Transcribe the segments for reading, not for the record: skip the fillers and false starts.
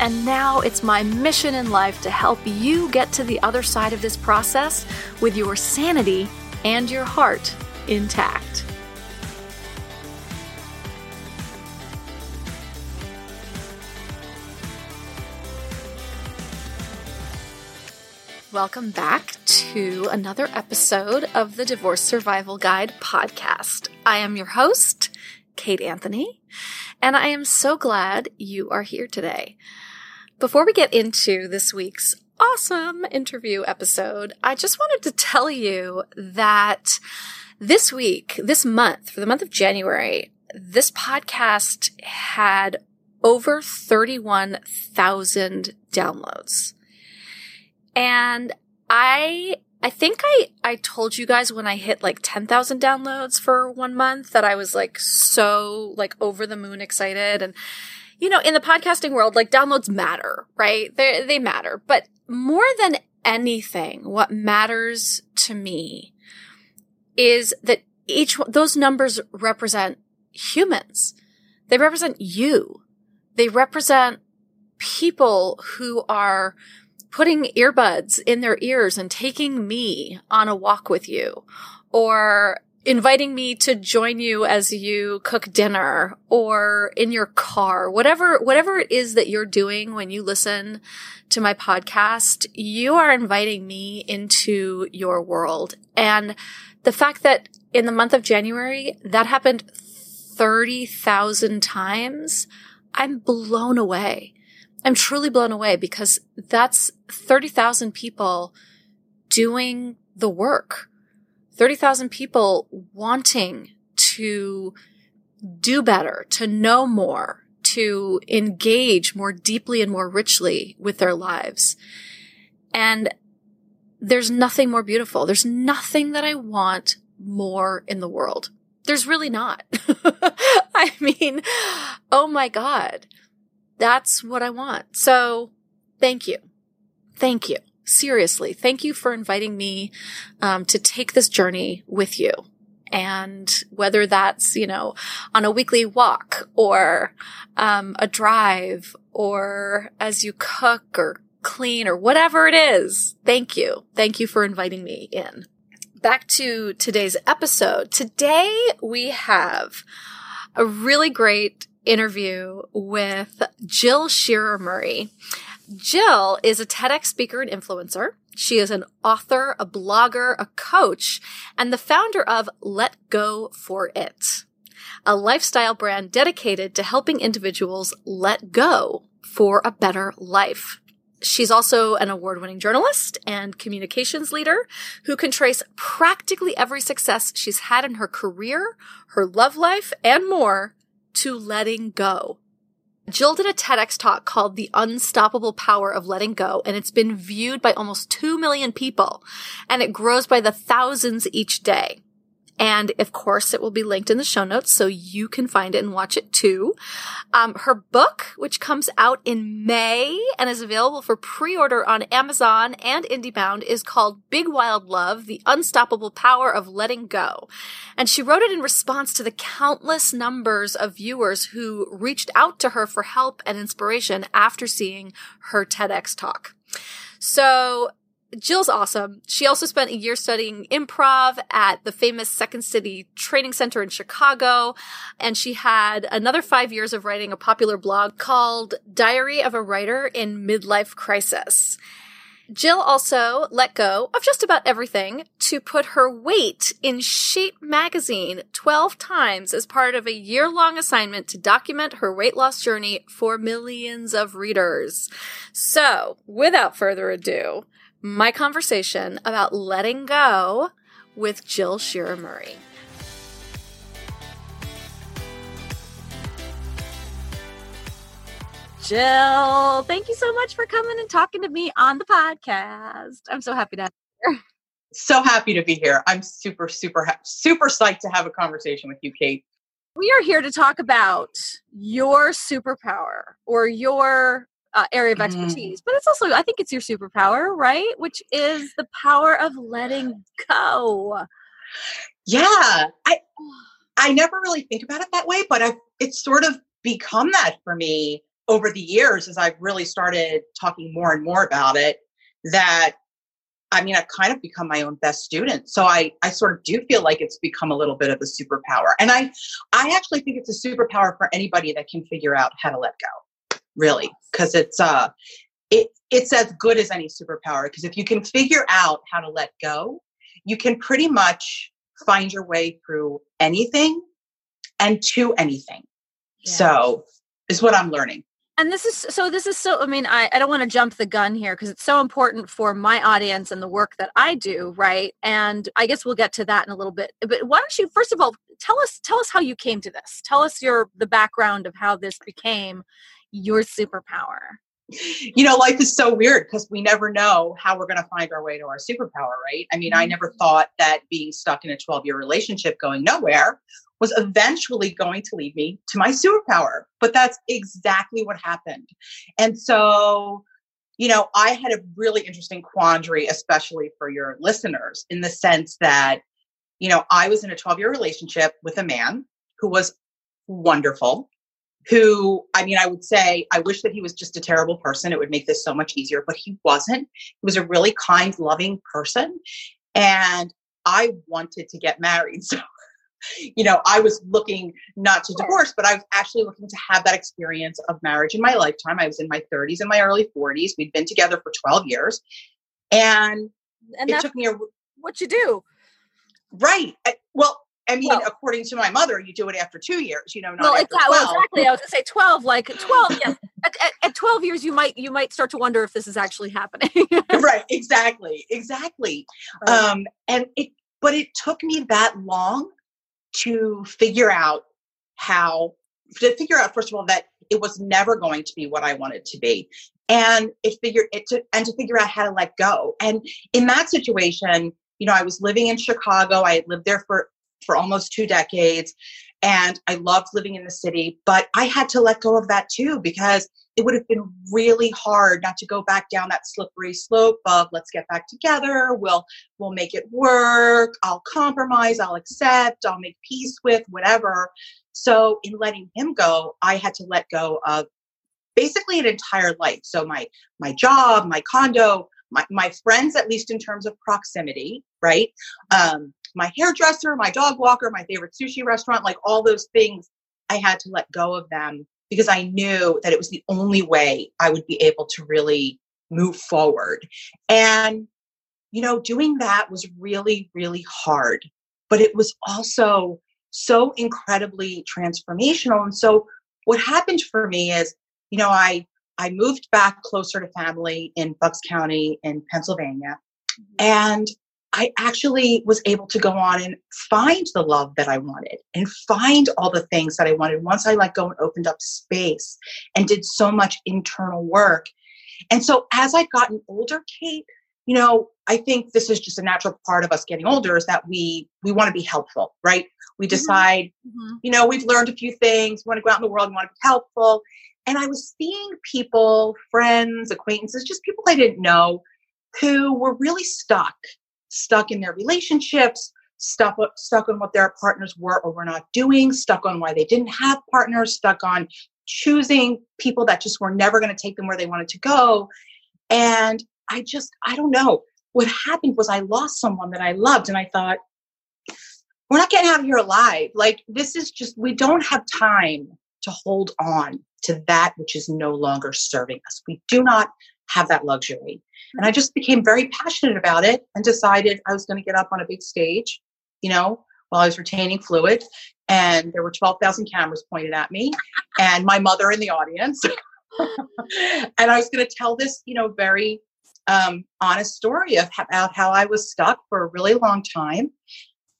And now it's my mission in life to help you get to the other side of this process with your sanity and your heart intact. Welcome back to another episode of the Divorce Survival Guide podcast. I am your host, Kate Anthony, and I am so glad you are here today. Before we get into this week's awesome interview episode, I just wanted to tell you that this week, this month, for the month of January, this podcast had over 31,000 downloads. And I think I told you guys when I hit like 10,000 downloads for 1 month that I was like so like over the moon excited. And, you know, in the podcasting world, like downloads matter, right? They matter. But more than anything, what matters to me is that those numbers represent humans. They represent you. They represent people who are putting earbuds in their ears and taking me on a walk with you, or inviting me to join you as you cook dinner or in your car, whatever it is that you're doing when you listen to my podcast, you are inviting me into your world. And the fact that in the month of January, that happened 30,000 times, I'm blown away. I'm truly blown away, because that's 30,000 people doing the work, 30,000 people wanting to do better, to know more, to engage more deeply and more richly with their lives. And there's nothing more beautiful. There's nothing that I want more in the world. There's really not. I mean, oh my God. That's what I want. So thank you. Thank you. Seriously. Thank you for inviting me to take this journey with you. And whether that's, you know, on a weekly walk or a drive or as you cook or clean or whatever it is, thank you. Thank you for inviting me in. Back to today's episode. Today we have a really great interview with Jill Sherer Murray. Jill is a TEDx speaker and influencer. She is an author, a blogger, a coach, and the founder of Let Go For It, a lifestyle brand dedicated to helping individuals let go for a better life. She's also an award-winning journalist and communications leader who can trace practically every success she's had in her career, her love life, and more to letting go. Jill did a TEDx talk called The Unstoppable Power of Letting Go, and it's been viewed by almost 2 million people, and it grows by the thousands each day. And of course, it will be linked in the show notes, so you can find it and watch it too. Her book, which comes out in May and is available for pre-order on Amazon and IndieBound, is called Big Wild Love, The Unstoppable Power of Letting Go. And she wrote it in response to the countless numbers of viewers who reached out to her for help and inspiration after seeing her TEDx talk. So Jill's awesome. She also spent a year studying improv at the famous Second City Training Center in Chicago, and she had another 5 years of writing a popular blog called Diary of a Writer in Midlife Crisis. Jill also let go of just about everything to put her weight in Shape Magazine 12 times as part of a year-long assignment to document her weight loss journey for millions of readers. So, without further ado, my conversation about letting go with Jill Sherer Murray. Jill, thank you so much for coming and talking to me on the podcast. I'm so happy to have you here. So happy to be here. I'm super psyched to have a conversation with you, Kate. We are here to talk about your superpower or your area of expertise, but it's also, I think it's your superpower, right? Which is the power of letting go. Yeah. I never really think about it that way, but it's sort of become that for me over the years as I've really started talking more and more about it, that I mean, I've kind of become my own best student. So I sort of do feel like it's become a little bit of a superpower. And I actually think it's a superpower for anybody that can figure out how to let go, really, because it's as good as any superpower, because if you can figure out how to let go, you can pretty much find your way through anything and to anything. Yeah. So is what I'm learning. And this is so, I mean, I don't want to jump the gun here because it's so important for my audience and the work that I do, right? And I guess we'll get to that in a little bit. But why don't you, first of all, tell us how you came to this. Tell us the background of how this became your superpower. You know, life is so weird because we never know how we're going to find our way to our superpower, right? I mean, I never thought that being stuck in a 12-year relationship going nowhere was eventually going to lead me to my superpower. But that's exactly what happened. And so, you know, I had a really interesting quandary, especially for your listeners, in the sense that, you know, I was in a 12-year relationship with a man who was wonderful, who, I mean, I would say, I wish that he was just a terrible person. It would make this so much easier, but he wasn't. He was a really kind, loving person. And I wanted to get married. So, you know, I was looking not to divorce, but I was actually looking to have that experience of marriage in my lifetime. I was in my 30s and my early 40s. We'd been together for 12 years. And it took me what you do. Right. Well, I mean, according to my mother, you do it after 2 years, you know, not after 12. Well, exactly. I was going to say 12, like 12. Yes. At 12 years, you might start to wonder if this is actually happening. Right. Exactly. Exactly. Right. But it took me that long to figure out, first of all, that it was never going to be what I wanted to be. And to figure out how to let go. And in that situation, you know, I was living in Chicago. I had lived there for almost 2 decades. And I loved living in the city, but I had to let go of that too, because it would have been really hard not to go back down that slippery slope of let's get back together. We'll make it work. I'll compromise. I'll accept. I'll make peace with whatever. So in letting him go, I had to let go of basically an entire life. So my job, my condo, my friends, at least in terms of proximity, right? My hairdresser, my dog walker, my favorite sushi restaurant, like all those things, I had to let go of them because I knew that it was the only way I would be able to really move forward. And, you know, doing that was really, really hard, but it was also so incredibly transformational. And so what happened for me is, you know, I moved back closer to family in Bucks County in Pennsylvania, and I actually was able to go on and find the love that I wanted and find all the things that I wanted once I let go and opened up space and did so much internal work. And so as I've gotten older, Kate, you know, I think this is just a natural part of us getting older, is that we want to be helpful, right? We decide, you know, we've learned a few things, we want to go out in the world and want to be helpful. And I was seeing people, friends, acquaintances, just people I didn't know who were really stuck in their relationships, stuck on what their partners were or were not doing, stuck on why they didn't have partners, stuck on choosing people that just were never going to take them where they wanted to go. And I don't know. What happened was I lost someone that I loved, and I thought, we're not getting out of here alive. Like, this is just, we don't have time to hold on to that which is no longer serving us. We do not have that luxury. And I just became very passionate about it and decided I was going to get up on a big stage, you know, while I was retaining fluid. And there were 12,000 cameras pointed at me and my mother in the audience. And I was going to tell this, you know, very honest story about how I was stuck for a really long time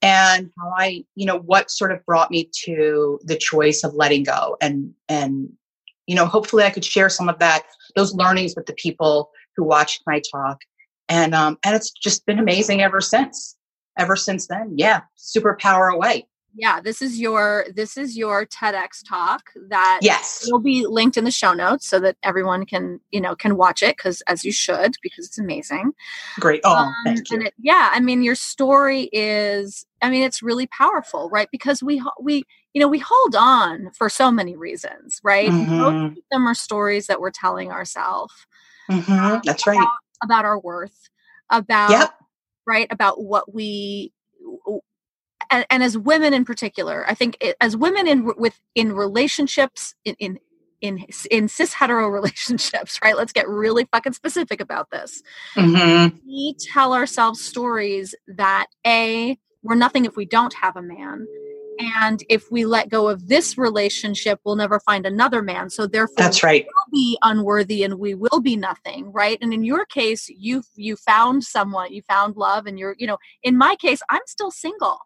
and how I, you know, what sort of brought me to the choice of letting go and you know, hopefully I could share some of that, those learnings with the people who watched my talk. And it's just been amazing ever since then. Yeah. Superpower away. Yeah. This is your TEDx talk that will be linked in the show notes so that everyone can watch it. Cause as you should, because it's amazing. Great. Oh, thank you. And your story is, it's really powerful, right? Because we hold on for so many reasons, right? Mm-hmm. Most of them are stories that we're telling ourselves. Mm-hmm. That's right. About our worth, about what we, and as women in particular, I think as women in relationships, in cis hetero relationships, right? Let's get really fucking specific about this. Mm-hmm. We tell ourselves stories that we're nothing if we don't have a man. And if we let go of this relationship, we'll never find another man. So therefore, that's right. We will be unworthy and we will be nothing, right? And in your case, you found someone, you found love, and you're in my case, I'm still single,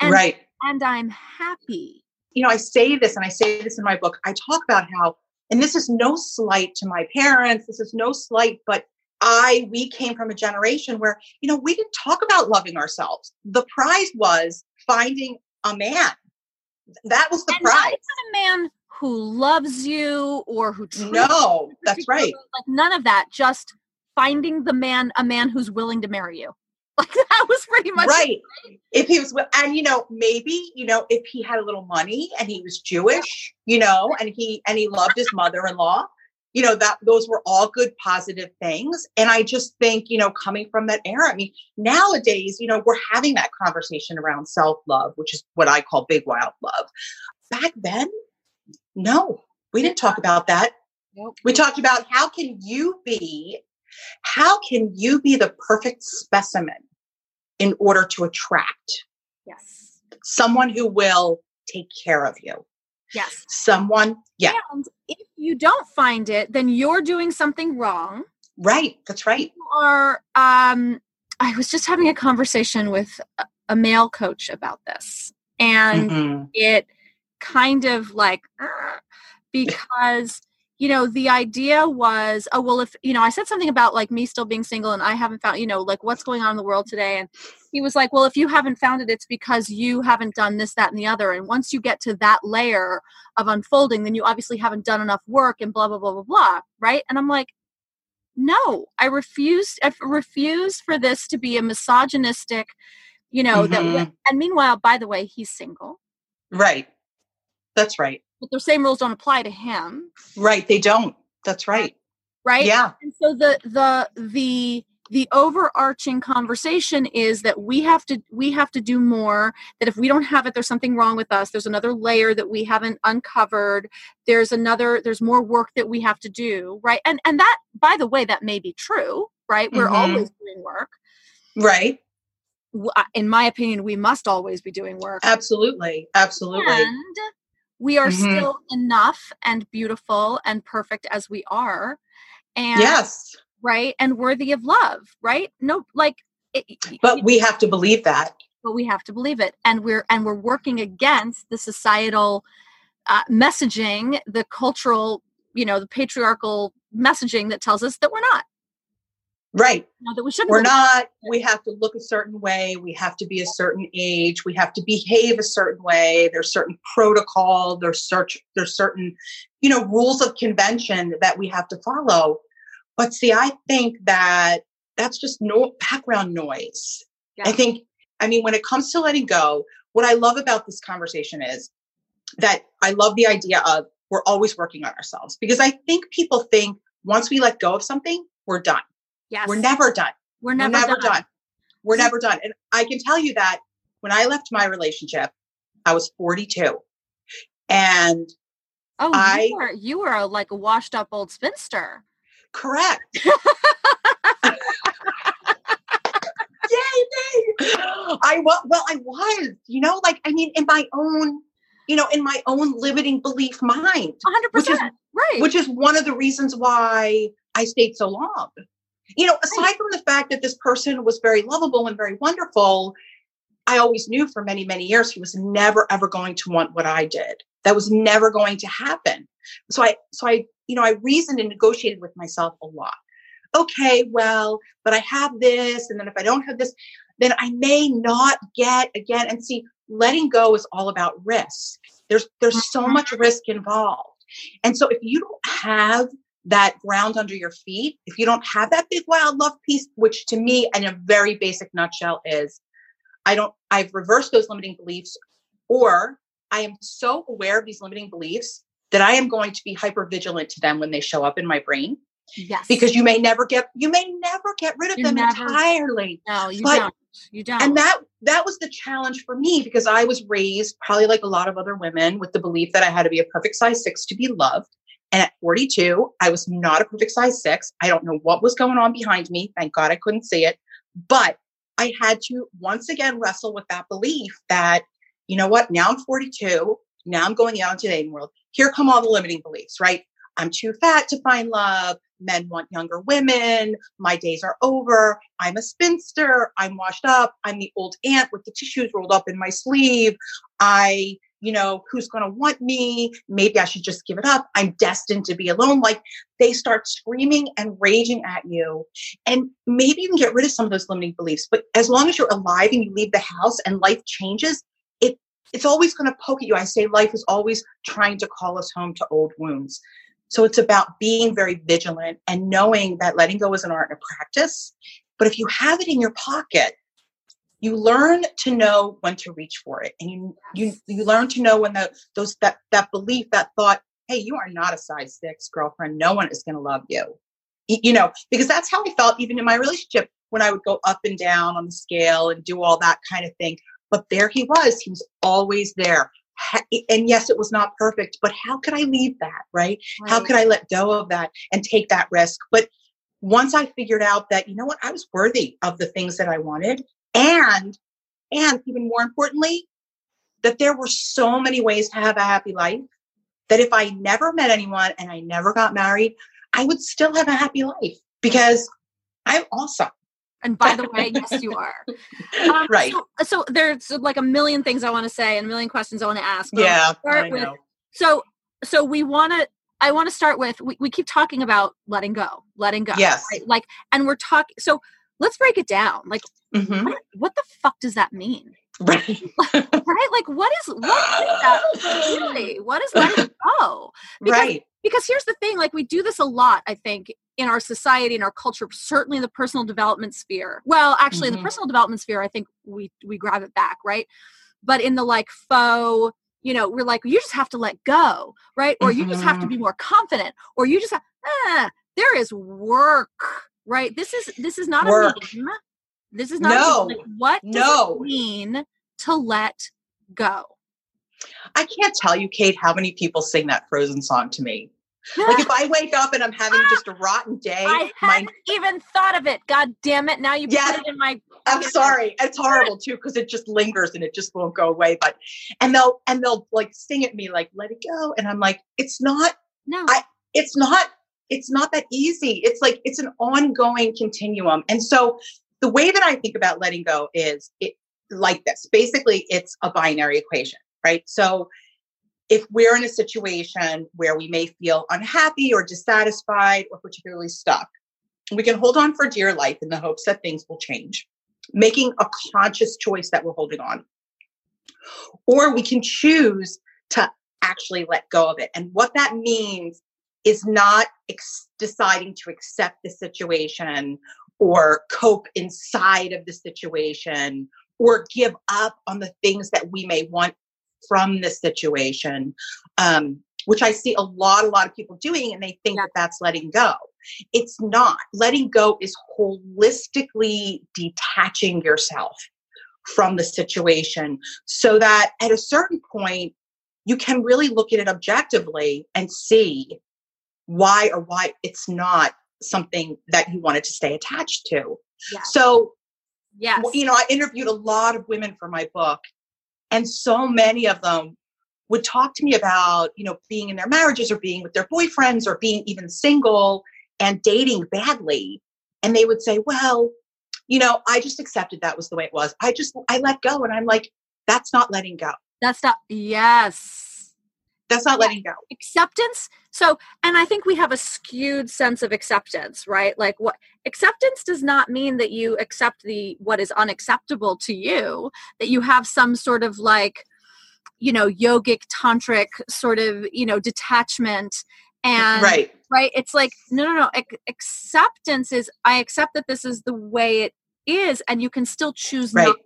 and I'm happy. You know, I say this in my book, I talk about how, and this is no slight to my parents, this is no slight, but we came from a generation where, we didn't talk about loving ourselves. The prize was finding a man. That was the prize. Not even a man who loves you or who trusts you. No, that's right. Like none of that. Just finding a man who's willing to marry you. Like that was pretty much right. If he was, and maybe if he had a little money and he was Jewish, and he loved his mother-in-law, that those were all good, positive things. And I just think, coming from that era, nowadays, we're having that conversation around self-love, which is what I call big wild love. Back then, no, we didn't talk about that. Nope. We talked about how can you be the perfect specimen in order to attract someone who will take care of you. Yes. Someone. Yeah. And if you don't find it, then you're doing something wrong. Right. That's right. Or, I was just having a conversation with a male coach about this, and mm-hmm. it kind of like, because, the idea was, oh, well, if, I said something about like me still being single and I haven't found, like what's going on in the world today. And he was like, well, if you haven't found it, it's because you haven't done this, that, and the other. And once you get to that layer of unfolding, then you obviously haven't done enough work and blah, blah, blah, blah, blah. Right. And I'm like, no, I refuse for this to be a misogynistic, mm-hmm. that, and meanwhile, by the way, he's single. Right. That's right. But the same rules don't apply to him. Right. They don't. That's right. Right. Yeah. And so the overarching conversation is that we have to do more, that if we don't have it, there's something wrong with us. There's another layer that we haven't uncovered. There's more work that we have to do. Right. And that, by the way, that may be true, right? We're mm-hmm. always doing work. Right. In my opinion, we must always be doing work. Absolutely. Absolutely. And we are mm-hmm. still enough and beautiful and perfect as we are. And yes. Right. And worthy of love. Right. No, like, but we have to believe that. But we have to believe it. And we're working against the societal messaging, the cultural, the patriarchal messaging that tells us that we're not. Right. No, that we shouldn't. We're not. We have to look a certain way. We have to be a certain age. We have to behave a certain way. There's certain protocol. There's certain, rules of convention that we have to follow. But see, I think that that's just no background noise. Yeah. When it comes to letting go, what I love about this conversation is that I love the idea of we're always working on ourselves, because I think people think once we let go of something, we're done. Yes. We're never done. We're never done. We're never done. And I can tell you that when I left my relationship, I was 42. And you were like a washed up old spinster. Correct. Yay, yay. I was, in my own limiting belief mind. 100%. Which is one of the reasons why I stayed so long. Aside from the fact that this person was very lovable and very wonderful, I always knew for many, many years, he was never, ever going to want what I did. That was never going to happen. So I reasoned and negotiated with myself a lot. Okay, well, but I have this. And then if I don't have this, then I may not get again. And see, letting go is all about risk. There's so much risk involved. And so if you don't have that ground under your feet, if you don't have that big wild love piece, which to me, in a very basic nutshell is, I've reversed those limiting beliefs, or I am so aware of these limiting beliefs that I am going to be hypervigilant to them when they show up in my brain. Yes. Because you may never get rid of them entirely. No, you don't. And that was the challenge for me, because I was raised probably like a lot of other women with the belief that I had to be a perfect size 6 to be loved. And at 42, I was not a perfect size 6. I don't know what was going on behind me. Thank God I couldn't see it. But I had to once again wrestle with that belief that, you know what, now I'm 42. Now I'm going out into the dating world. Here come all the limiting beliefs, right? I'm too fat to find love. Men want younger women. My days are over. I'm a spinster. I'm washed up. I'm the old aunt with the tissues rolled up in my sleeve. Who's going to want me? Maybe I should just give it up. I'm destined to be alone. Like, they start screaming and raging at you. And maybe you can get rid of some of those limiting beliefs, but as long as you're alive and you leave the house and life changes, it's always going to poke at you. I say life is always trying to call us home to old wounds. So it's about being very vigilant and knowing that letting go is an art and a practice. But if you have it in your pocket, you learn to know when to reach for it. And you learn to know when that belief, that thought, hey, you are not a size 6, girlfriend. No one is going to love you. You know, because that's how I felt even in my relationship when I would go up and down on the scale and do all that kind of thing. But there he was. He was always there. And yes, it was not perfect, but how could I leave that, right? How could I let go of that and take that risk? But once I figured out that, you know what, I was worthy of the things that I wanted. And even more importantly, that there were so many ways to have a happy life that if I never met anyone and I never got married, I would still have a happy life because I'm awesome. And by the way, yes, you are. Right. So there's like a million things I want to say and a million questions I want to ask. Yeah, I know. We keep talking about letting go. Yes. Right? And we're talking, so let's break it down. Mm-hmm. What the fuck does that mean? Right. Right? What is that really? What is letting go? Because here's the thing, we do this a lot, I think, in our society, in our culture, certainly in the personal development sphere. Well, actually, in the personal development sphere, I think we grab it back, right? But in the faux, we're you just have to let go, right? Or you just have to be more confident, or you just have, there is work, right? This is not work. A meme. This is not no. a meme. What does it mean to let go? I can't tell you, Kate, how many people sing that Frozen song to me. If I wake up and I'm having just a rotten day. I hadn't even thought of it. God damn it. Now you put it in my... I'm sorry. It's horrible too, because it just lingers and it just won't go away. But, and they'll sing at me, let it go. And I'm like, it's not that easy. It's it's an ongoing continuum. And so the way that I think about letting go is it like this. Basically, it's a binary equation, right? So if we're in a situation where we may feel unhappy or dissatisfied or particularly stuck, we can hold on for dear life in the hopes that things will change, making a conscious choice that we're holding on. Or we can choose to actually let go of it. And what that means is not deciding to accept the situation or cope inside of the situation or give up on the things that we may want from the situation, which I see a lot of people doing, and they think that that's letting go. It's not. Letting go is holistically detaching yourself from the situation so that at a certain point, you can really look at it objectively and see why it's not something that you wanted to stay attached to. Yeah. So, yes. I interviewed a lot of women for my book. And so many of them would talk to me about, being in their marriages or being with their boyfriends or being even single and dating badly. And they would say, well, I just accepted that was the way it was. I let go. And I'm like, that's not letting go. That's not. Yes. That's not letting go. Acceptance. So, and I think we have a skewed sense of acceptance, right? Like what acceptance does not mean that you accept what is unacceptable to you, that you have some sort of like, you know, yogic, tantric sort of, you know, detachment and right. It's like, no. Acceptance is, I accept that this is the way it is and you can still choose not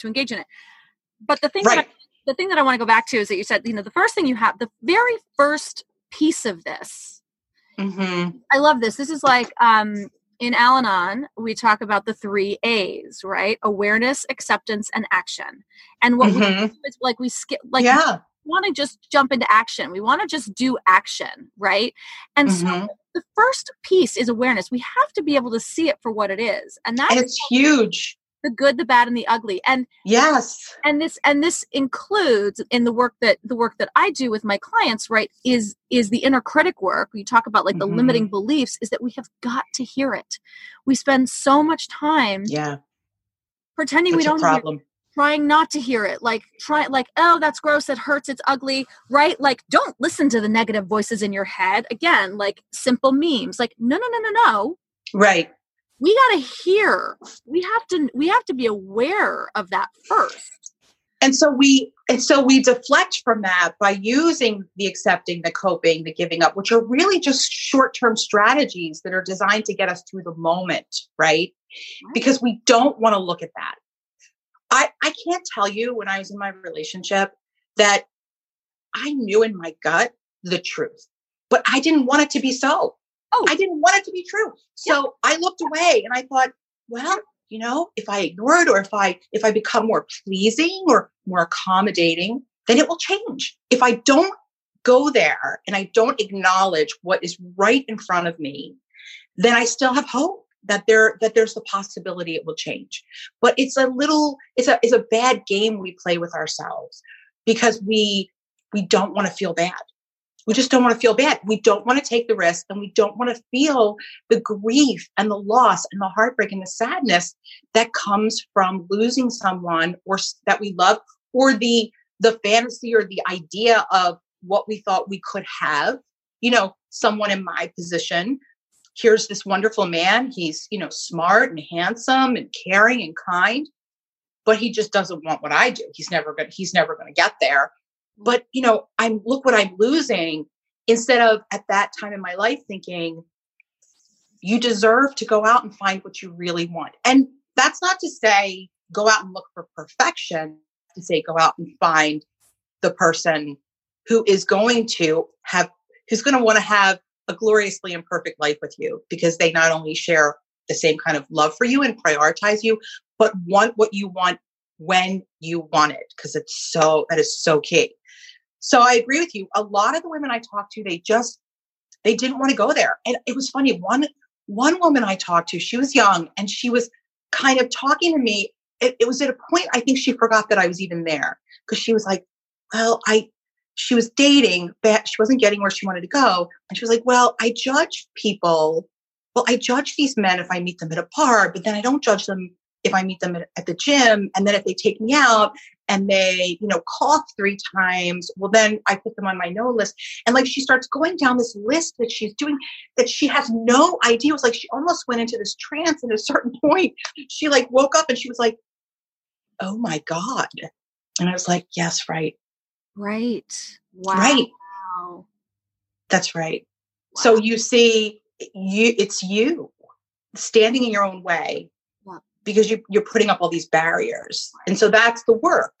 to engage in it. But the thing that I want to go back to is that you said, you know, the first thing you have, the very first piece of this, mm-hmm. I love this. This is like, in Al-Anon, we talk about the 3 A's, right? Awareness, acceptance, and action. And what we do is like, we skip, like, we want to just jump into action. We want to just do action, right? And so the first piece is awareness. We have to be able to see it for what it is. And that's huge. The good, the bad, and the ugly. And this includes in the work that I do with my clients, right, is the inner critic work. We talk about like the limiting beliefs is that we have got to hear it. We spend so much time pretending we don't hear it, trying not to hear it, like, oh, that's gross, it hurts, it's ugly, right? Like, don't listen to the negative voices in your head. Again, like simple memes, like, no. Right. We got to hear, we have to be aware of that first. And so we deflect from that by using the accepting, the coping, the giving up, which are really just short-term strategies that are designed to get us through the moment, right? Because we don't want to look at that. I can't tell you when I was in my relationship that I knew in my gut the truth, but I didn't want it to be so. Oh, I didn't want it to be true. So I looked away and I thought, well, you know, if I ignore it or if I become more pleasing or more accommodating, then it will change. If I don't go there and I don't acknowledge what is right in front of me, then I still have hope that there's the possibility it will change. But it's a bad game we play with ourselves because we don't want to feel bad. We just don't want to feel bad. We don't want to take the risk and we don't want to feel the grief and the loss and the heartbreak and the sadness that comes from losing someone or that we love or the fantasy or the idea of what we thought we could have. You know, someone in my position, here's this wonderful man. He's, you know, smart and handsome and caring and kind, but he just doesn't want what I do. He's never going to get there. But, you know, look what I'm losing instead of at that time in my life thinking you deserve to go out and find what you really want. And that's not to say go out and look for perfection, to say go out and find the person who's going to want to have a gloriously imperfect life with you because they not only share the same kind of love for you and prioritize you, but want what you want when you want it, because that is so key. So I agree with you. A lot of the women I talked to, they didn't want to go there. And it was funny. One woman I talked to, she was young and she was kind of talking to me. It was at a point, I think she forgot that I was even there because she was like, well, she was dating, but she wasn't getting where she wanted to go. And she was like, well, I judge these men if I meet them at a bar, but then I don't judge them if I meet them at the gym, and then if they take me out and they, you know, cough 3 times, well, then I put them on my no list. And like, she starts going down this list that she's doing that she has no idea. It was like, she almost went into this trance. At a certain point, she like woke up and she was like, oh my God. And I was like, yes, right. Right. Wow. Right. That's right. Wow. So you see, it's you standing in your own way. Because you're putting up all these barriers. And so that's the work.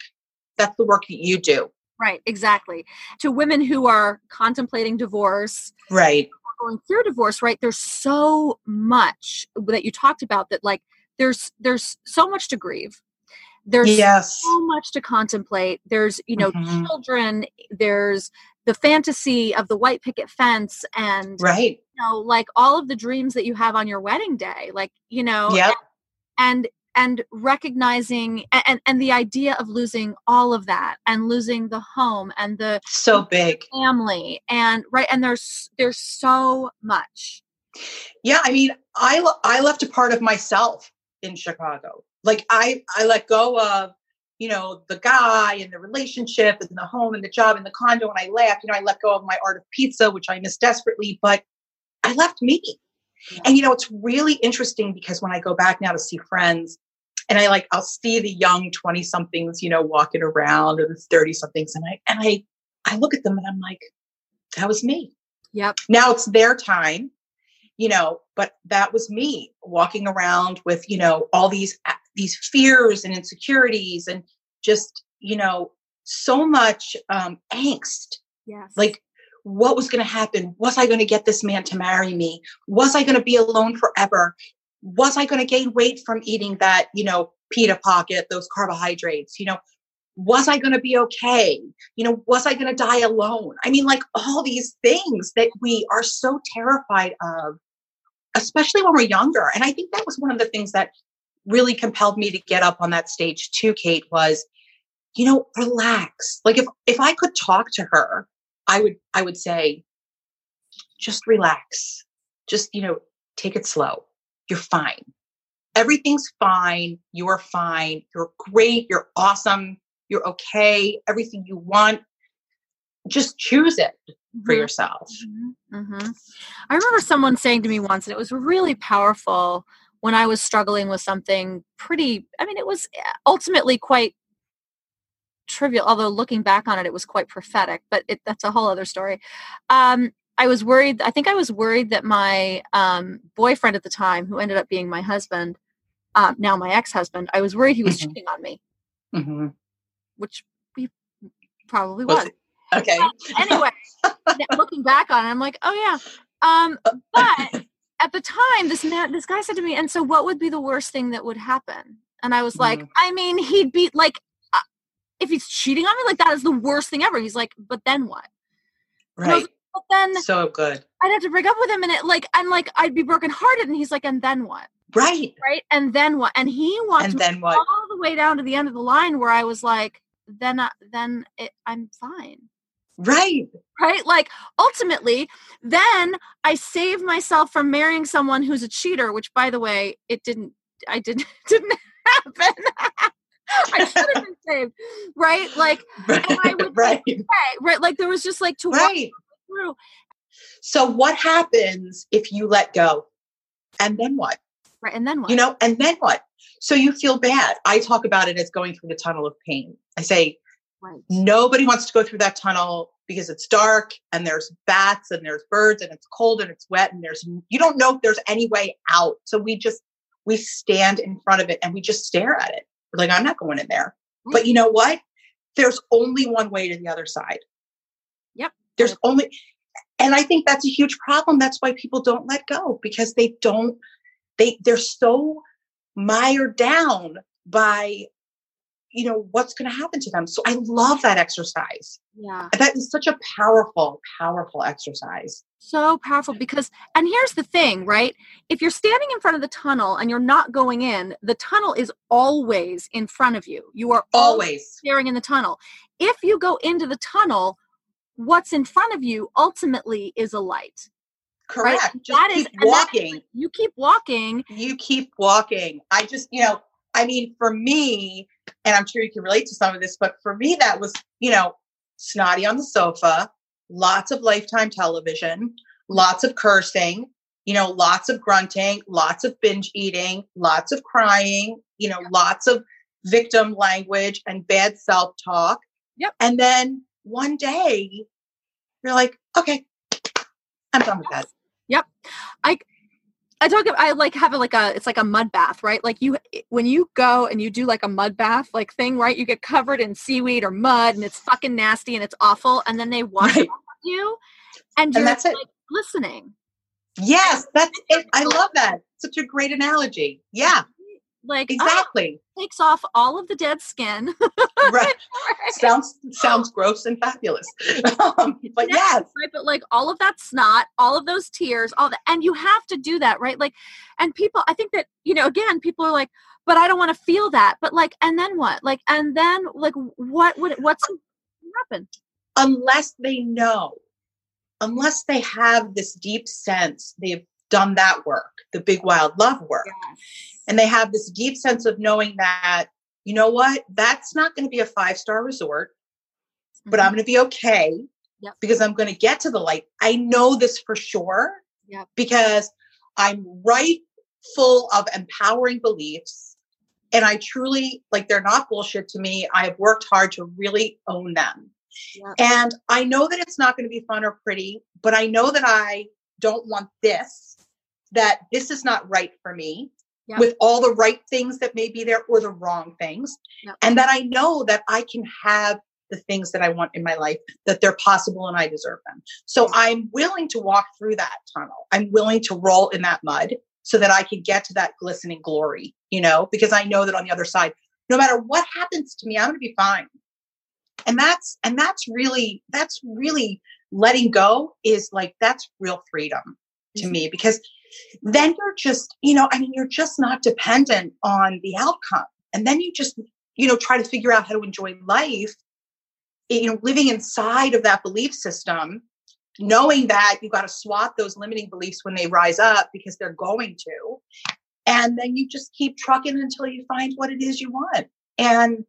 That's the work that you do. Right, exactly. To women who are contemplating divorce. Right. Going through divorce, right? There's so much that you talked about that, like, there's so much to grieve. There's so much to contemplate. There's, you know, children. There's the fantasy of the white picket fence and, you know, like all of the dreams that you have on your wedding day. Like, you know. Yeah. And recognizing and the idea of losing all of that and losing the home and the so big family and and there's so much. Yeah, I mean, I left a part of myself in Chicago. Like I let go of, you know, the guy and the relationship and the home and the job and the condo. And I left, you know, I let go of my art of pizza, which I miss desperately, but I left me. Yeah. And, you know, it's really interesting because when I go back now to see friends and I'll see the young 20 somethings, you know, walking around, or the 30 somethings. And I look at them and I'm like, that was me. Yep. Now it's their time, you know, but that was me walking around with, you know, all these fears and insecurities and just, you know, so much angst. Yes. Like, what was going to happen? Was I going to get this man to marry me? Was I going to be alone forever? Was I going to gain weight from eating that, you know, pita pocket, those carbohydrates? You know, was I going to be okay? You know, was I going to die alone? I mean, like all these things that we are so terrified of, especially when we're younger. And I think that was one of the things that really compelled me to get up on that stage too, Kate, was, you know, relax. Like if I could talk to her, I would say, just relax, just, you know, take it slow. You're fine. Everything's fine. You are fine. You're great. You're awesome. You're okay. Everything you want, just choose it for yourself. Mm-hmm. Mm-hmm. I remember someone saying to me once, and it was really powerful when I was struggling with something pretty, I mean, it was ultimately quite trivial, although looking back on it, it was quite prophetic, but that's a whole other story. I think I was worried that my boyfriend at the time, who ended up being my husband, now my ex-husband, I was worried he was cheating on me, which he probably was. Okay. Anyway, looking back on it, I'm like, oh yeah. But at the time, this guy said to me, and so what would be the worst thing that would happen? And I was like, I mean, he'd be like, if he's cheating on me, like that is the worst thing ever. He's like, but then what? Right. But then so good. I'd have to break up with him and I'd be brokenhearted. And he's like, and then what? Right. Right. And then what? And he walked me all the way down to the end of the line where I was like, I'm fine. Right. Right. Like ultimately, then I saved myself from marrying someone who's a cheater, which by the way, it didn't happen. I should have been saved. Right. Like, right. And I would right. Say, right. Like there was just like to right. walk through. So what happens if you let go? And then what? Right. And then what? You know, and then what? So you feel bad. I talk about it as going through the tunnel of pain. I say, right. Nobody wants to go through that tunnel because it's dark and there's bats and there's birds and it's cold and it's wet and you don't know if there's any way out. So we stand in front of it and we just stare at it. Like, I'm not going in there. But you know what? There's only one way to the other side. Yep. There's only, and I think that's a huge problem. That's why people don't let go, because they're so mired down by, you know, what's going to happen to them. So I love that exercise. Yeah. That is such a powerful, powerful exercise. So powerful because, and here's the thing, right? If you're standing in front of the tunnel and you're not going in, the tunnel is always in front of you. You are always staring in the tunnel. If you go into the tunnel, what's in front of you ultimately is a light. Correct. Right? Just You keep walking. I just, you know, I mean, for me, and I'm sure you can relate to some of this, but for me, that was, you know, snotty on the sofa, lots of Lifetime television, lots of cursing, you know, lots of grunting, lots of binge eating, lots of crying, you know, lots of victim language and bad self-talk. Yep. And then one day you're like, okay, I'm done with that. Yep. It's like a mud bath, right? Like when you go and you do like a mud bath, like thing, right? You get covered in seaweed or mud and it's fucking nasty and it's awful. And then they wash it off of you and you're that's like it. Listening. Yes. That's it. I love that. Such a great analogy. Yeah. Like exactly. Takes off all of the dead skin. Right. Sounds gross and fabulous. But yes. Right, but like all of that snot, all of those tears, and you have to do that, right? Like, and people, I think that, you know, again, people are like, but I don't want to feel that. But like, and then what? Like, and then like, what's happen? Unless they know, unless they have this deep sense, they've done that work, the Big Wild Love work. Yes. And they have this deep sense of knowing that you know what, that's not going to be a 5-star resort, mm-hmm. but I'm going to be okay yep. because I'm going to get to the light. I know this for sure yep. because I'm right full of empowering beliefs. And I truly, like, they're not bullshit to me. I have worked hard to really own them. Yep. And I know that it's not going to be fun or pretty, but I know that I don't want this, that this is not right for me yep. with all the right things that may be there or the wrong things. Yep. And that I know that I can have the things that I want in my life, that they're possible and I deserve them. So yep. I'm willing to walk through that tunnel. I'm willing to roll in that mud so that I can get to that glistening glory, you know, because I know that on the other side, no matter what happens to me, I'm going to be fine. And that's really letting go is like, that's real freedom to me, because then you're just, you know, I mean, you're just not dependent on the outcome. And then you just, you know, try to figure out how to enjoy life, you know, living inside of that belief system, knowing that you got to swap those limiting beliefs when they rise up because they're going to, and then you just keep trucking until you find what it is you want. And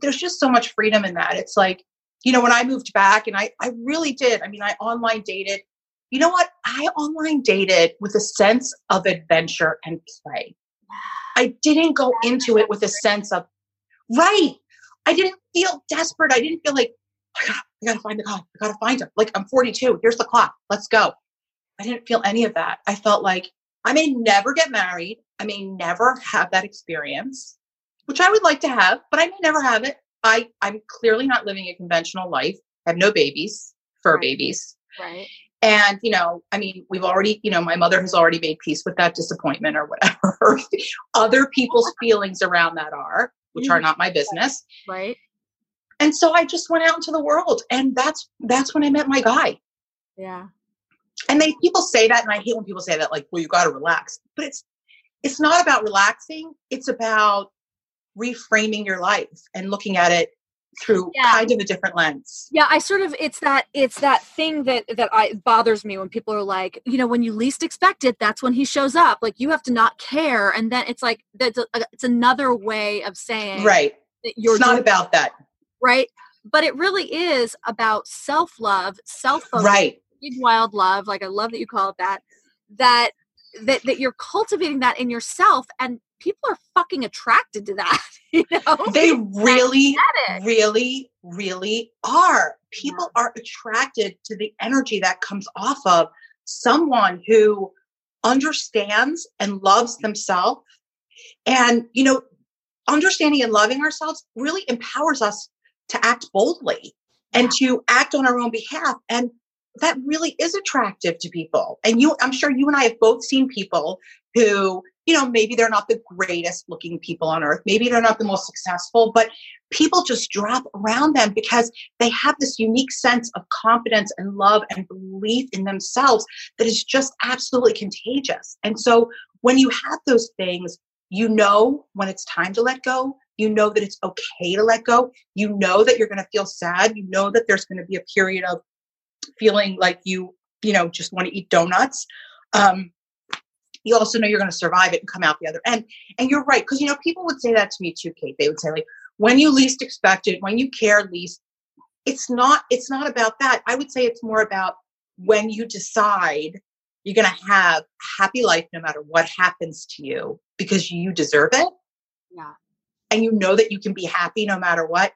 there's just so much freedom in that. It's like, you know, when I moved back and I really did. I mean, I online dated. You know what? I online dated with a sense of adventure and play. I didn't go into it with a sense of, right. I didn't feel desperate. I didn't feel like, oh my God, I got to find the guy. I got to find him. Like, I'm 42. Here's the clock. Let's go. I didn't feel any of that. I felt like I may never get married. I may never have that experience, which I would like to have, but I may never have it. I'm clearly not living a conventional life. I have no babies, fur right. babies. Right. And, you know, I mean, we've already, you know, my mother has already made peace with that disappointment or whatever other people's feelings around that are, which are not my business. Right. And so I just went out into the world, and that's when I met my guy. Yeah. And people say that, and I hate when people say that, like, well, you got to relax, but it's not about relaxing. It's about reframing your life and looking at it through kind of a different lens. Yeah. I sort of, it's that thing that bothers me when people are like, you know, when you least expect it, that's when he shows up. Like, you have to not care. And then it's like, it's another way of saying, right. That it's not about that. Right. But it really is about self-love, self-focus, right. Big wild love. Like, I love that you call it that you're cultivating that in yourself, and people are fucking attracted to that. You know? They really, really are. People are attracted to the energy that comes off of someone who understands and loves themselves. And, you know, understanding and loving ourselves really empowers us to act boldly and to act on our own behalf. And that really is attractive to people. And I'm sure you and I have both seen people who, you know, maybe they're not the greatest looking people on earth. Maybe they're not the most successful, but people just drop around them because they have this unique sense of confidence and love and belief in themselves that is just absolutely contagious. And so when you have those things, you know when it's time to let go. You know that it's okay to let go. You know that you're going to feel sad. You know that there's going to be a period of feeling like you know, just want to eat donuts. You also know you're going to survive it and come out the other end. And you're right. Because, you know, people would say that to me too, Kate. They would say, like, when you least expect it, when you care least, it's not about that. I would say it's more about when you decide you're going to have a happy life, no matter what happens to you, because you deserve it. Yeah. And you know that you can be happy no matter what,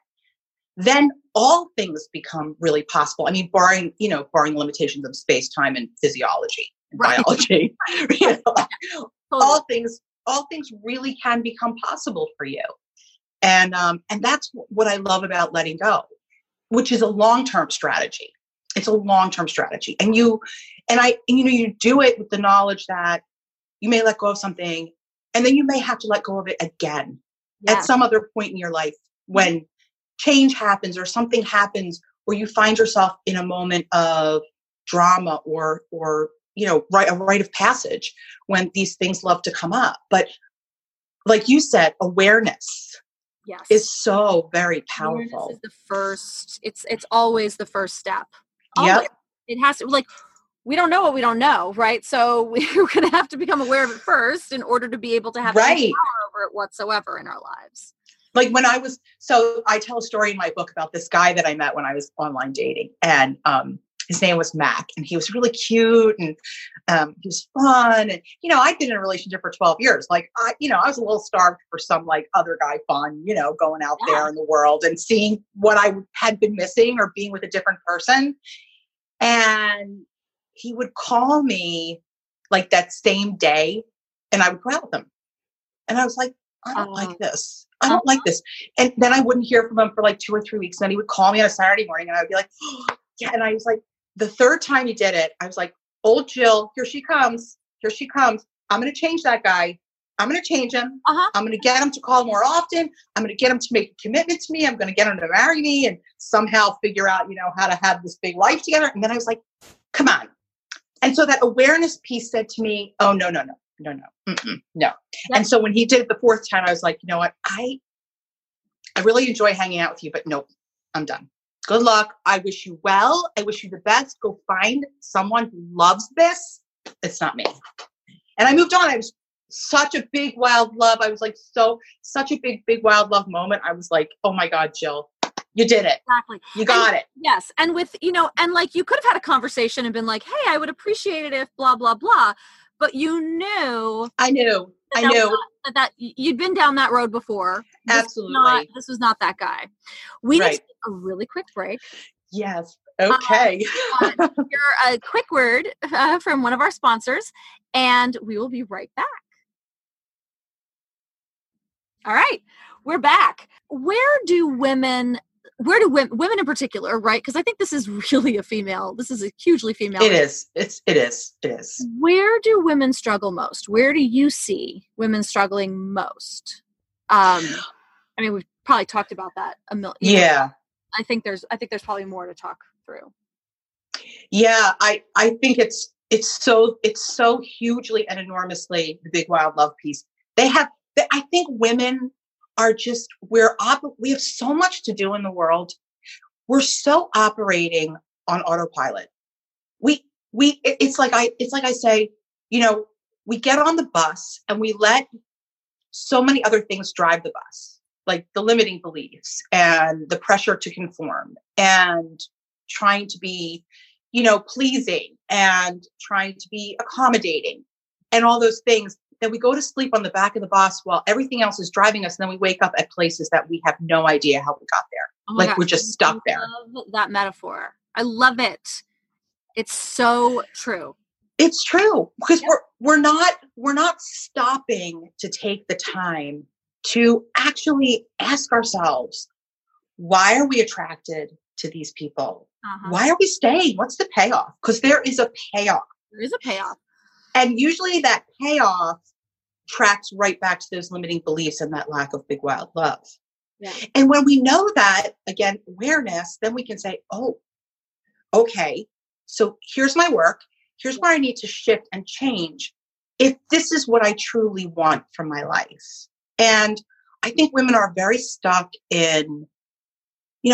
then all things become really possible. I mean, barring limitations of space, time, and physiology and biology, you know, like, all things really can become possible for you. And that's what I love about letting go, which is a long-term strategy. It's a long-term strategy. And you do it with the knowledge that you may let go of something, and then you may have to let go of it again. Yeah. At some other point in your life, when change happens or something happens, or you find yourself in a moment of drama or you know, a rite of passage, when these things love to come up. But like you said, awareness is so very powerful. Awareness is the first. It's always the first step. Yeah, it has to. Like, we don't know what we don't know, right? So we're going to have to become aware of it first in order to be able to have any power over it whatsoever in our lives. Like when I was, so I tell a story in my book about this guy that I met when I was online dating, and his name was Mac, and he was really cute, and he was fun. And, you know, I'd been in a relationship for 12 years. Like, I was a little starved for some like other guy fun, you know, going out there in the world and seeing what I had been missing or being with a different person. And he would call me like that same day, and I would go out with him. And I was like, I don't like this. I don't like this. And then I wouldn't hear from him for like 2 or 3 weeks. And then he would call me on a Saturday morning, and I would be like, oh, yeah. And I was like, the third time he did it, I was like, old Jill, here she comes. Here she comes. I'm going to change that guy. I'm going to change him. I'm going to get him to call more often. I'm going to get him to make a commitment to me. I'm going to get him to marry me and somehow figure out, you know, how to have this big life together. And then I was like, come on. And so that awareness piece said to me, oh, no. And so when he did it the fourth time, I was like, you know what? I really enjoy hanging out with you, but nope, I'm done. Good luck. I wish you well. I wish you the best. Go find someone who loves this. It's not me. And I moved on. I was such a big wild love. I was like, such a big wild love moment. I was like, oh my God, Jill, you did it. Exactly. You got it. Yes. And with, you know, and like, you could have had a conversation and been like, hey, I would appreciate it if blah, blah, blah. But you knew. I knew. That you'd been down that road before. Absolutely. This was not that guy. We need to take a really quick break. Yes. Okay. Hear a quick word from one of our sponsors, and we will be right back. All right. We're back. Where do women in particular, right? Because I think this is really a female. This is a hugely female. It is. Where do women struggle most? Where do you see women struggling most? I mean, we've probably talked about that a million. Yeah. I think there's probably more to talk through. Yeah. I think it's so hugely and enormously the big wild love piece. I think women are just, we have so much to do in the world. We're so operating on autopilot. It's like I say, you know, we get on the bus and we let so many other things drive the bus, like the limiting beliefs and the pressure to conform and trying to be, you know, pleasing and trying to be accommodating and all those things. That we go to sleep on the back of the bus while everything else is driving us. And then we wake up at places that we have no idea how we got there. Oh like gosh, we're just stuck there. I love that metaphor. I love it. It's so true. It's true because we're not stopping to take the time to actually ask ourselves, why are we attracted to these people? Why are we staying? What's the payoff? Because there is a payoff. There is a payoff. And usually that payoff tracks right back to those limiting beliefs and that lack of big wild love. Yeah. And when we know that, again, awareness, then we can say, oh, okay, so here's my work. Here's where I need to shift and change if this is what I truly want from my life. And I think women are very stuck in, you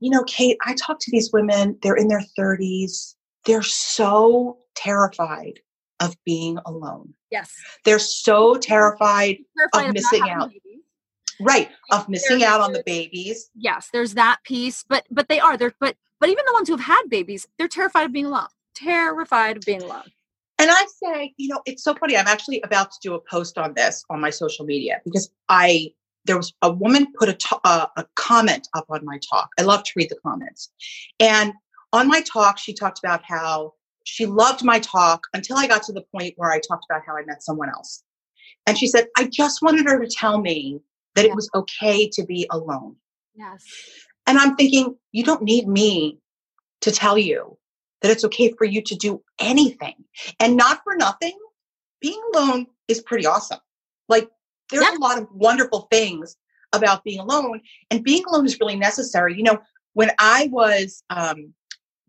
know, Kate, I talk to these women, they're in their 30s. They're so terrified of being alone. Yes. They're so terrified of missing out. Right. Of missing out on the babies. Yes. There's that piece, but they are there. But even the ones who have had babies, they're terrified of being alone. And I say, you know, it's so funny. I'm actually about to do a post on this on my social media because there was a woman put a comment up on my talk. I love to read the comments. And on my talk, she talked about how she loved my talk until I got to the point where I talked about how I met someone else. And she said, I just wanted her to tell me that it was okay to be alone. Yes. And I'm thinking, you don't need me to tell you that it's okay for you to do anything. And not for nothing, being alone is pretty awesome. Like there's a lot of wonderful things about being alone, and being alone is really necessary. You know, when I was,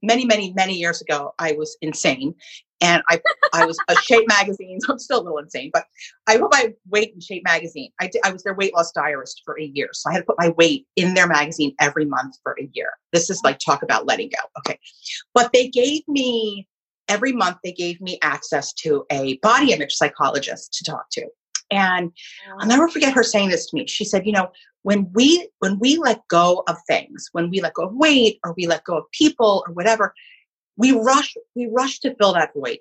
many years ago, I was insane, and I was a Shape Magazine. So I'm still a little insane, but I put my weight in Shape Magazine. I was their weight loss diarist for a year. So I had to put my weight in their magazine every month for a year. This is like talk about letting go. Okay. But they gave me every month, access to a body image psychologist to talk to. And I'll never forget her saying this to me. She said, you know, when we let go of things, when we let go of weight or we let go of people or whatever, we rush to fill that void.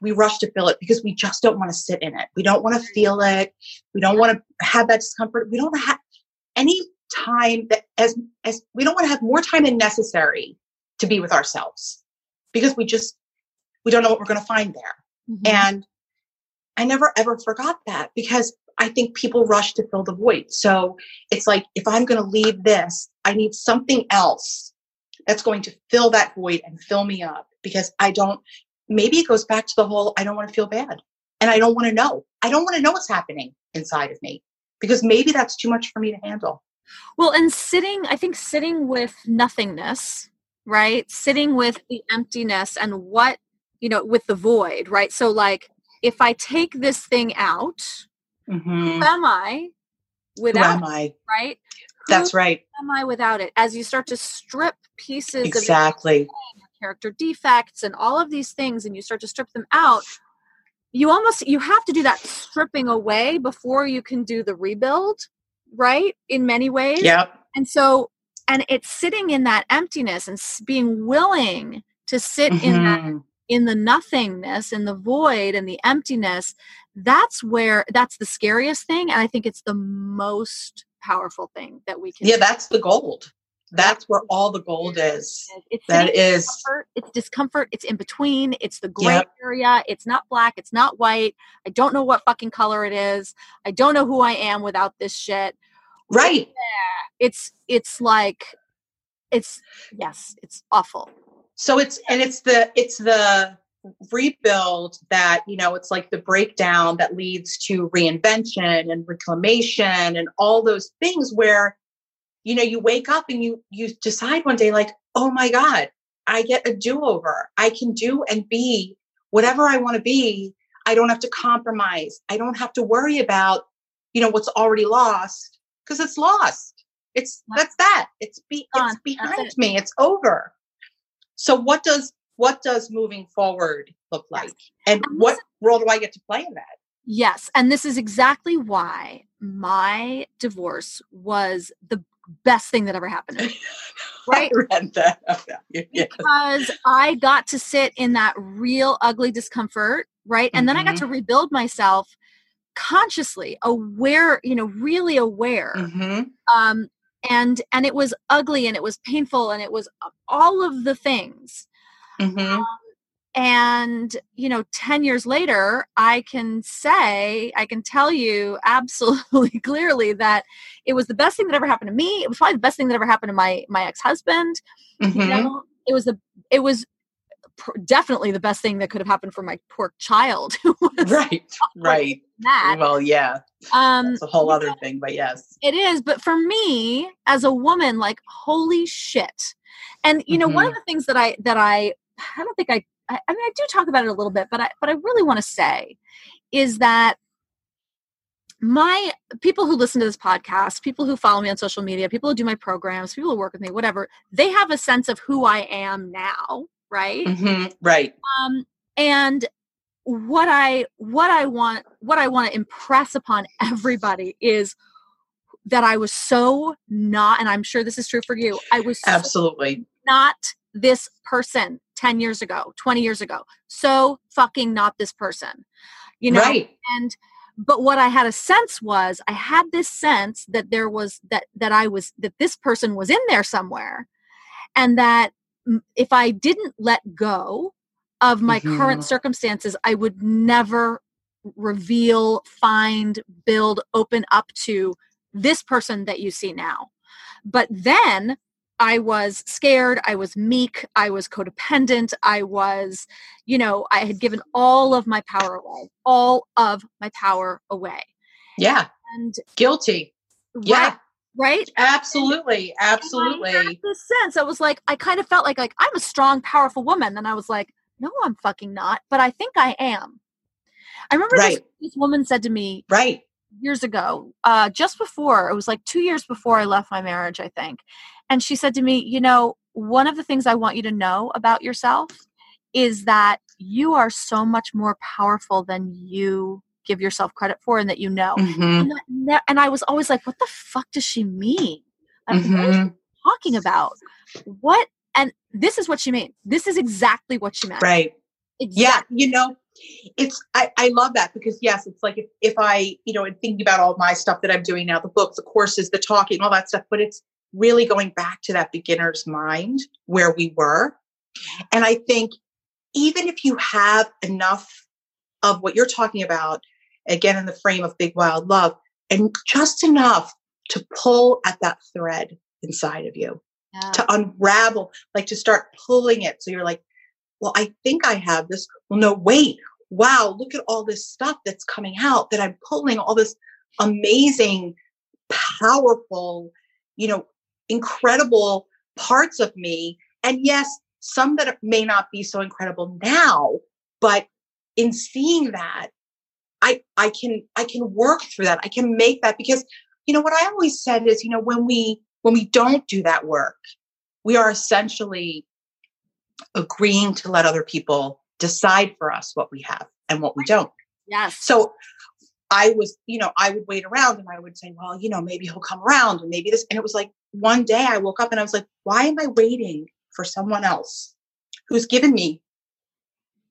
We rush to fill it because we just don't want to sit in it. We don't want to feel it. We don't want to have that discomfort. We don't have any time that as we don't want to have more time than necessary to be with ourselves because we don't know what we're going to find there. Mm-hmm. And I never ever forgot that because I think people rush to fill the void. So it's like, if I'm going to leave this, I need something else that's going to fill that void and fill me up because maybe it goes back to the whole, I don't want to feel bad and I don't want to know. I don't want to know what's happening inside of me because maybe that's too much for me to handle. Well, and sitting with nothingness, right? Sitting with the emptiness and with the void, right? So like, if I take this thing out, mm-hmm. who am I without it, right? That's right. Who am I without it? As you start to strip pieces of your character defects and all of these things, and you start to strip them out, you have to do that stripping away before you can do the rebuild, right? In many ways. Yep. And it's sitting in that emptiness and being willing to sit mm-hmm. In the nothingness, in the void and the emptiness, that's the scariest thing. And I think it's the most powerful thing that we can do. That's the gold. That's where all the gold is. It's discomfort. It's in between. It's the gray area. It's not black. It's not white. I don't know what fucking color it is. I don't know who I am without this shit. Right. It's awful. So it's the rebuild that, you know, it's like the breakdown that leads to reinvention and reclamation and all those things where, you know, you wake up and you decide one day, like, oh my God, I get a do-over. I can do and be whatever I want to be. I don't have to compromise. I don't have to worry about, you know, what's already lost because it's lost. It's behind me. It's over. So what does moving forward look like? And what role do I get to play in that? Yes. And this is exactly why my divorce was the best thing that ever happened to me. Right? I read that. Yeah. Because I got to sit in that real ugly discomfort, right? And mm-hmm. then I got to rebuild myself consciously, aware, you know, really aware. Mm-hmm. And it was ugly and it was painful and it was all of the things. Mm-hmm. And, you know, 10 years later, I can tell you absolutely clearly that it was the best thing that ever happened to me. It was probably the best thing that ever happened to my ex-husband. Mm-hmm. You know, it was definitely the best thing that could have happened for my poor child. Right. That. Well, yeah. That's a whole other thing, but yes. It is. But for me as a woman, like, holy shit. And you mm-hmm. know, one of the things that I don't think I mean, I do talk about it a little bit, but I really want to say is that my people who listen to this podcast, people who follow me on social media, people who do my programs, people who work with me, whatever, they have a sense of who I am now. Right. Mm-hmm. Right. And what I want to impress upon everybody is that I was so not, and I'm sure this is true for you. I was absolutely so not this person 10 years ago, 20 years ago. So fucking not this person, you know? Right. But what I had a sense was I had this sense that there was that this person was in there somewhere. And that if I didn't let go of my mm-hmm. current circumstances, I would never reveal, find, build, open up to this person that you see now. But then I was scared. I was meek. I was codependent. I was, you know, I had given all of my power away, Yeah. And guilty. Right, yeah. Right. Absolutely. And I had this sense. I was like, I kind of felt like I'm a strong, powerful woman. And I was like, no, I'm fucking not. But I think I am. I remember this woman said to me, right. years ago, just before, it was like 2 years before I left my marriage, I think. And she said to me, you know, one of the things I want you to know about yourself is that you are so much more powerful than you give yourself credit for and that you know. Mm-hmm. And I was always like, what the fuck does she mean? Like, mm-hmm. What are you talking about? What? And this is what she meant. This is exactly what she meant. Right. Exactly. Yeah. You know, it's, I love that because yes, it's like if I, you know, and thinking about all my stuff that I'm doing now, the books, the courses, the talking, all that stuff, but it's really going back to that beginner's mind where we were. And I think even if you have enough of what you're talking about, again, in the frame of Big Wild Love, and just enough to pull at that thread inside of you, yeah. to unravel, like to start pulling it. So you're like, well, I think I have this. Well, no, wait. Wow. Look at all this stuff that's coming out that I'm pulling, all this amazing, powerful, you know, incredible parts of me. And yes, some that may not be so incredible now, but in seeing that, I can work through that. I can make that, because, you know, what I always said is, you know, when we don't do that work, we are essentially agreeing to let other people decide for us what we have and what we don't. Yes. So I was, you know, I would wait around and I would say, well, you know, maybe he'll come around and maybe this. And it was like, one day I woke up and I was like, why am I waiting for someone else who's given me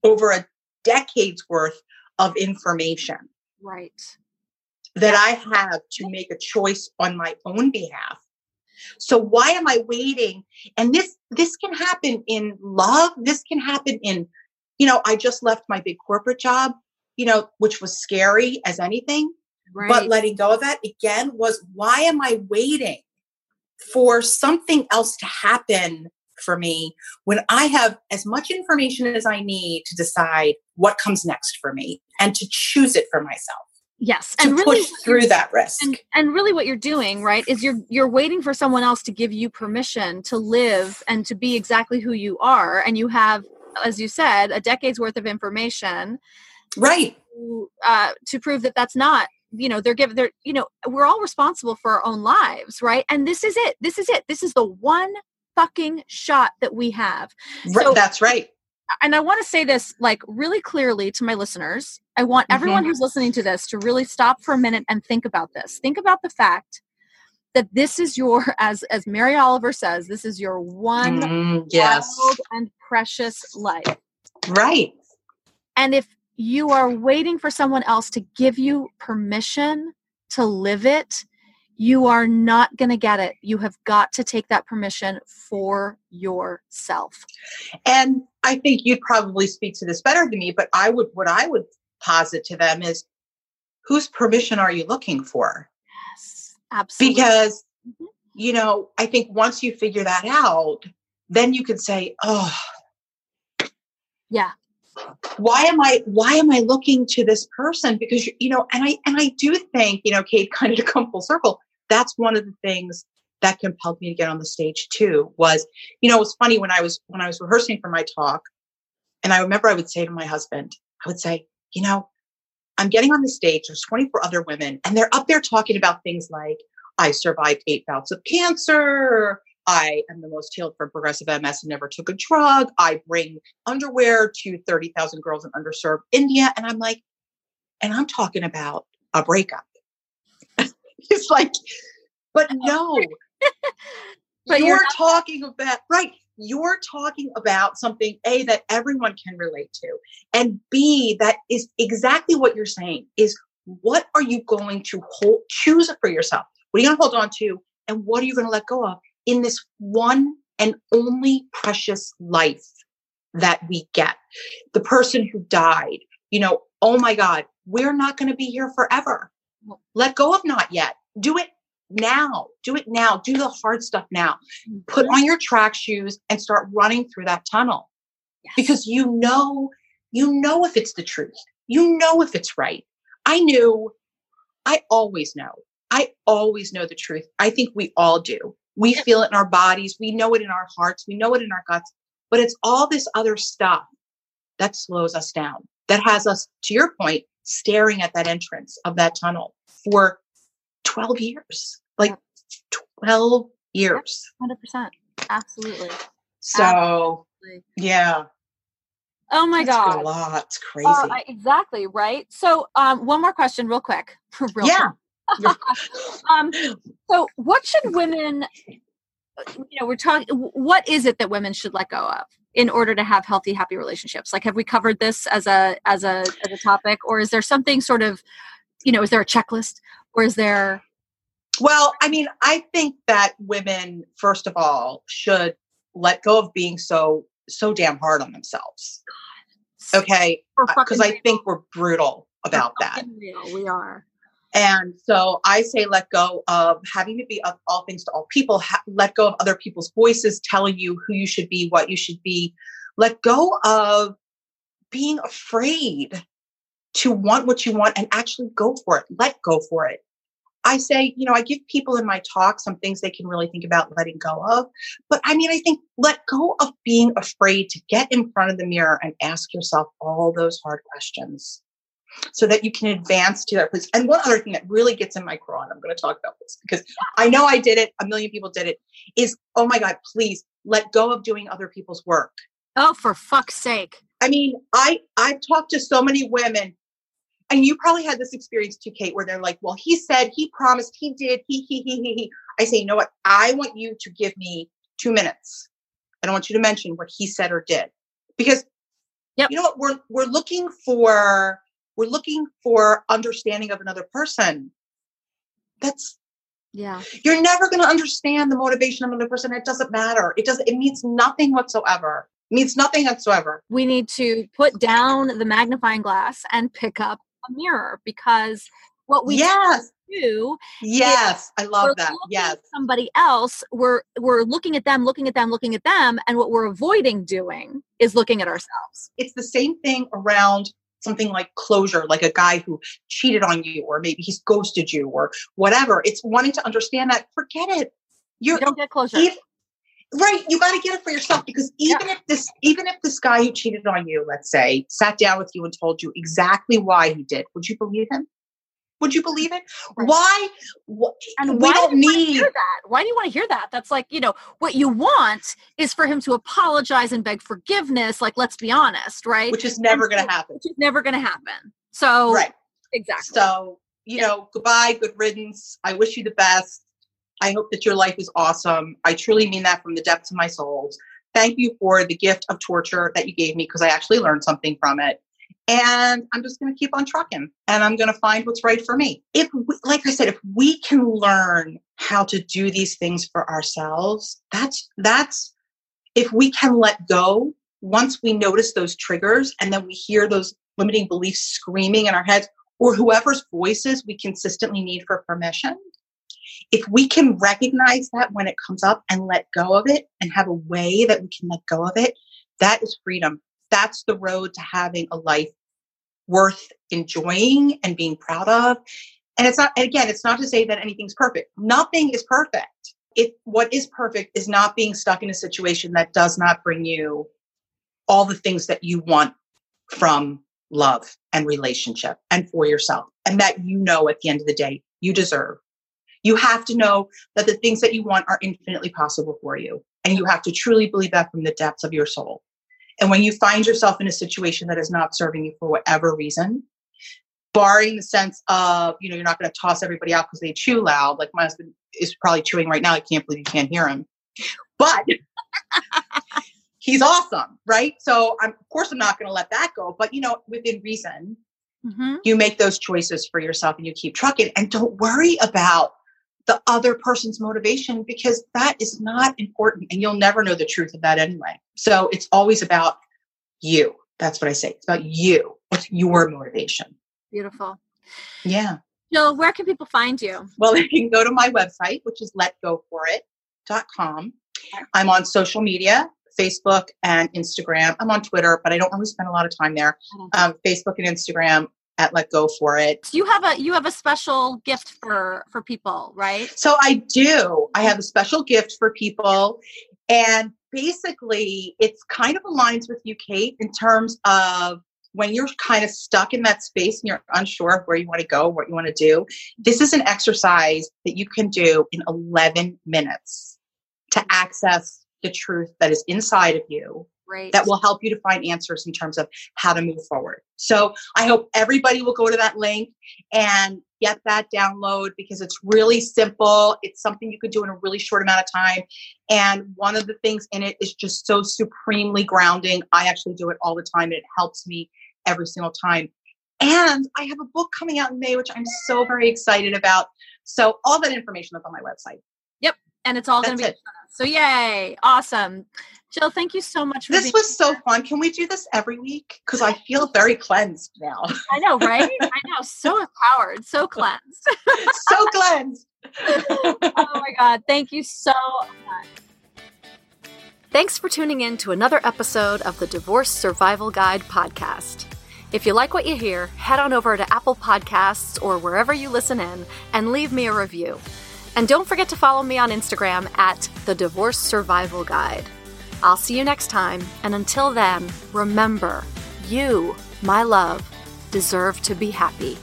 over a decade's worth of information, right? That I have to make a choice on my own behalf. So why am I waiting? And this can happen in love. This can happen in, you know, I just left my big corporate job, you know, which was scary as anything, right. But letting go of that again was, why am I waiting for something else to happen for me when I have as much information as I need to decide what comes next for me and to choose it for myself? Yes. And really push through that risk. And really what you're doing, right, is you're waiting for someone else to give you permission to live and to be exactly who you are. And you have, as you said, a decade's worth of information, right, to prove that that's not, you know, we're all responsible for our own lives. Right. And this is it. This is it. This is the one fucking shot that we have. So, that's right. And I want to say this like really clearly to my listeners. I want everyone who's listening to this to really stop for a minute and think about this. Think about the fact that this is your, as Mary Oliver says, this is your one wild and precious life. Right. And if you are waiting for someone else to give you permission to live it, you are not going to get it. You have got to take that permission for yourself. And I think you'd probably speak to this better than me, but what I would posit to them is, whose permission are you looking for? Yes, absolutely. Because, you know, I think once you figure that out, then you can say, oh, yeah. Why am I looking to this person? Because, you know, and I do think, you know, Kate, kind of to come full circle, that's one of the things that compelled me to get on the stage too, was, you know, it was funny when I was rehearsing for my talk. And I remember I would say to my husband, you know, I'm getting on the stage, there's 24 other women, and they're up there talking about things like, I survived 8 bouts of cancer. I am the most healed from progressive MS and never took a drug. I bring underwear to 30,000 girls in underserved India. And I'm like, and I'm talking about a breakup. It's like, but no, but you're talking about, right. You're talking about something, A, that everyone can relate to. And B, that is exactly what you're saying is, what are you going to choose for yourself? What are you going to hold on to? And what are you going to let go of in this one and only precious life that we get? The person who died, you know, oh my God, we're not going to be here forever. Let go of not yet. Do it now. Do it now. Do the hard stuff now. Put on your track shoes and start running through that tunnel. Yes. Because you know if it's the truth. You know if it's right. I always know. I always know the truth. I think we all do. We feel it in our bodies. We know it in our hearts. We know it in our guts. But it's all this other stuff that slows us down, that has us, to your point, staring at that entrance of that tunnel for 12 years. Like 12 years. 100%. Absolutely. So, absolutely. Yeah. Oh my God. That's a lot. It's crazy. Exactly. Right. So, one more question real quick. Yeah. So what should women, what is it that women should let go of in order to have healthy, happy relationships? Like, have we covered this as a topic, or is there something sort of, is there a checklist, or is there? Well, I think that women, first of all, should let go of being so damn hard on themselves. God. Okay. Because I think we're brutal about that. Real. We are. And so I say, let go of having to be of all things to all people. Let go of other people's voices telling you who you should be, what you should be. Let go of being afraid to want what you want and actually go for it. Let go for it. I say, I give people in my talk some things they can really think about letting go of. But I think let go of being afraid to get in front of the mirror and ask yourself all those hard questions, so that you can advance to that place. And one other thing that really gets in my craw, and I'm going to talk about this because I know I did it, a million people did it, is, oh my God, please let go of doing other people's work. Oh, for fuck's sake. I've talked to so many women, and you probably had this experience too, Kate, where they're like, well, he said, he promised, he did, he. I say, you know what? I want you to give me 2 minutes. I don't want you to mention what he said or did, because you know what? We're looking for understanding of another person. You're never going to understand the motivation of another person. It doesn't matter. It means nothing whatsoever. We need to put down the magnifying glass and pick up a mirror, because what we do. Yes. I love that. Yes. Somebody else, we're looking at them. And what we're avoiding doing is looking at ourselves. It's the same thing around something like closure, like a guy who cheated on you, or maybe he's ghosted you, or whatever. It's wanting to understand that. Forget it. You don't get closure. Right. You got to get it for yourself, because even if this guy who cheated on you, let's say, sat down with you and told you exactly why he did, would you believe him? Would you believe it? Right. Why? And we don't need that. Why do you want to hear that? That's like, what you want is for him to apologize and beg forgiveness. Like, let's be honest, right? Which is never going to happen. So, right. Exactly. So, goodbye, good riddance. I wish you the best. I hope that your life is awesome. I truly mean that from the depths of my soul. Thank you for the gift of torture that you gave me, because I actually learned something from it. And I'm just going to keep on trucking, and I'm going to find what's right for me. If we can learn how to do these things for ourselves, that's if we can let go. Once we notice those triggers, and then we hear those limiting beliefs screaming in our heads, or whoever's voices we consistently need for permission. If we can recognize that when it comes up and let go of it, and have a way that we can let go of it, that is freedom. That's the road to having a life worth enjoying and being proud of. And it's not to say that anything's perfect. Nothing is perfect. What is perfect is not being stuck in a situation that does not bring you all the things that you want from love and relationship and for yourself. And that, at the end of the day, you deserve. You have to know that the things that you want are infinitely possible for you. And you have to truly believe that from the depths of your soul. And when you find yourself in a situation that is not serving you for whatever reason, barring the sense of, you're not going to toss everybody out because they chew loud. Like, my husband is probably chewing right now. I can't believe you can't hear him. But he's awesome, right? So, of course, I'm not going to let that go. But, within reason, you make those choices for yourself, and you keep trucking. And don't worry about the other person's motivation, because that is not important, and you'll never know the truth of that anyway. So it's always about you. That's what I say. It's about you. What's your motivation? Beautiful. Yeah. Jill, where can people find you? Well, they can go to my website, which is letgoforit.com. I'm on social media, Facebook and Instagram. I'm on Twitter, but I don't really spend a lot of time there. Facebook and Instagram. At Let Go For It. So you have a special gift for people, right? So I do. I have a special gift for people. And basically, it's kind of aligns with you, Kate, in terms of when you're kind of stuck in that space and you're unsure of where you want to go, what you want to do. This is an exercise that you can do in 11 minutes to access the truth that is inside of you. Right. That will help you to find answers in terms of how to move forward. So I hope everybody will go to that link and get that download because it's really simple. It's something you could do in a really short amount of time. And one of the things in it is just so supremely grounding. I actually do it all the time and it helps me every single time. And I have a book coming out in May, which I'm so very excited about. So all that information is on my website. Yep. And it's all going to be. So yay. Awesome. Jill, thank you so much. This was so fun. Can we do this every week? Because I feel very cleansed now. I know, right? I know. So empowered. So cleansed. So cleansed. Oh my God. Thank you so much. Thanks for tuning in to another episode of the Divorce Survival Guide podcast. If you like what you hear, head on over to Apple Podcasts or wherever you listen in and leave me a review. And don't forget to follow me on Instagram at The Divorce Survival Guide. I'll see you next time, and until then, remember, you, my love, deserve to be happy.